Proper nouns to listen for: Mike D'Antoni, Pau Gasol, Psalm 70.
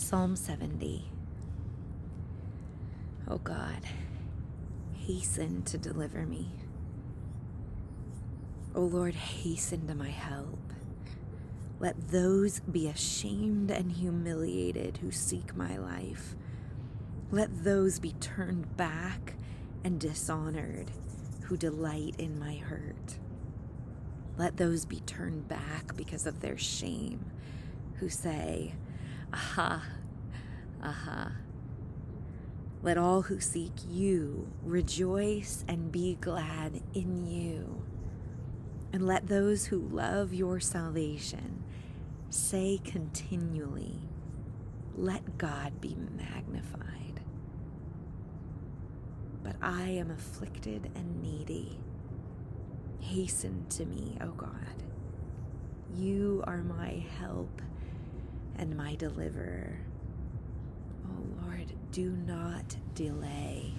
Psalm 70. Oh God, hasten to deliver me. O Lord, hasten to my help. Let those be ashamed and humiliated who seek my life. Let those be turned back and dishonored who delight in my hurt. Let those be turned back because of their shame who say, "Aha, aha." Let all who seek you rejoice and be glad in you. And let those who love your salvation say continually, "Let God be magnified." But I am afflicted and needy. Hasten to me, O God. You are my help and my deliverer. O Lord, do not delay.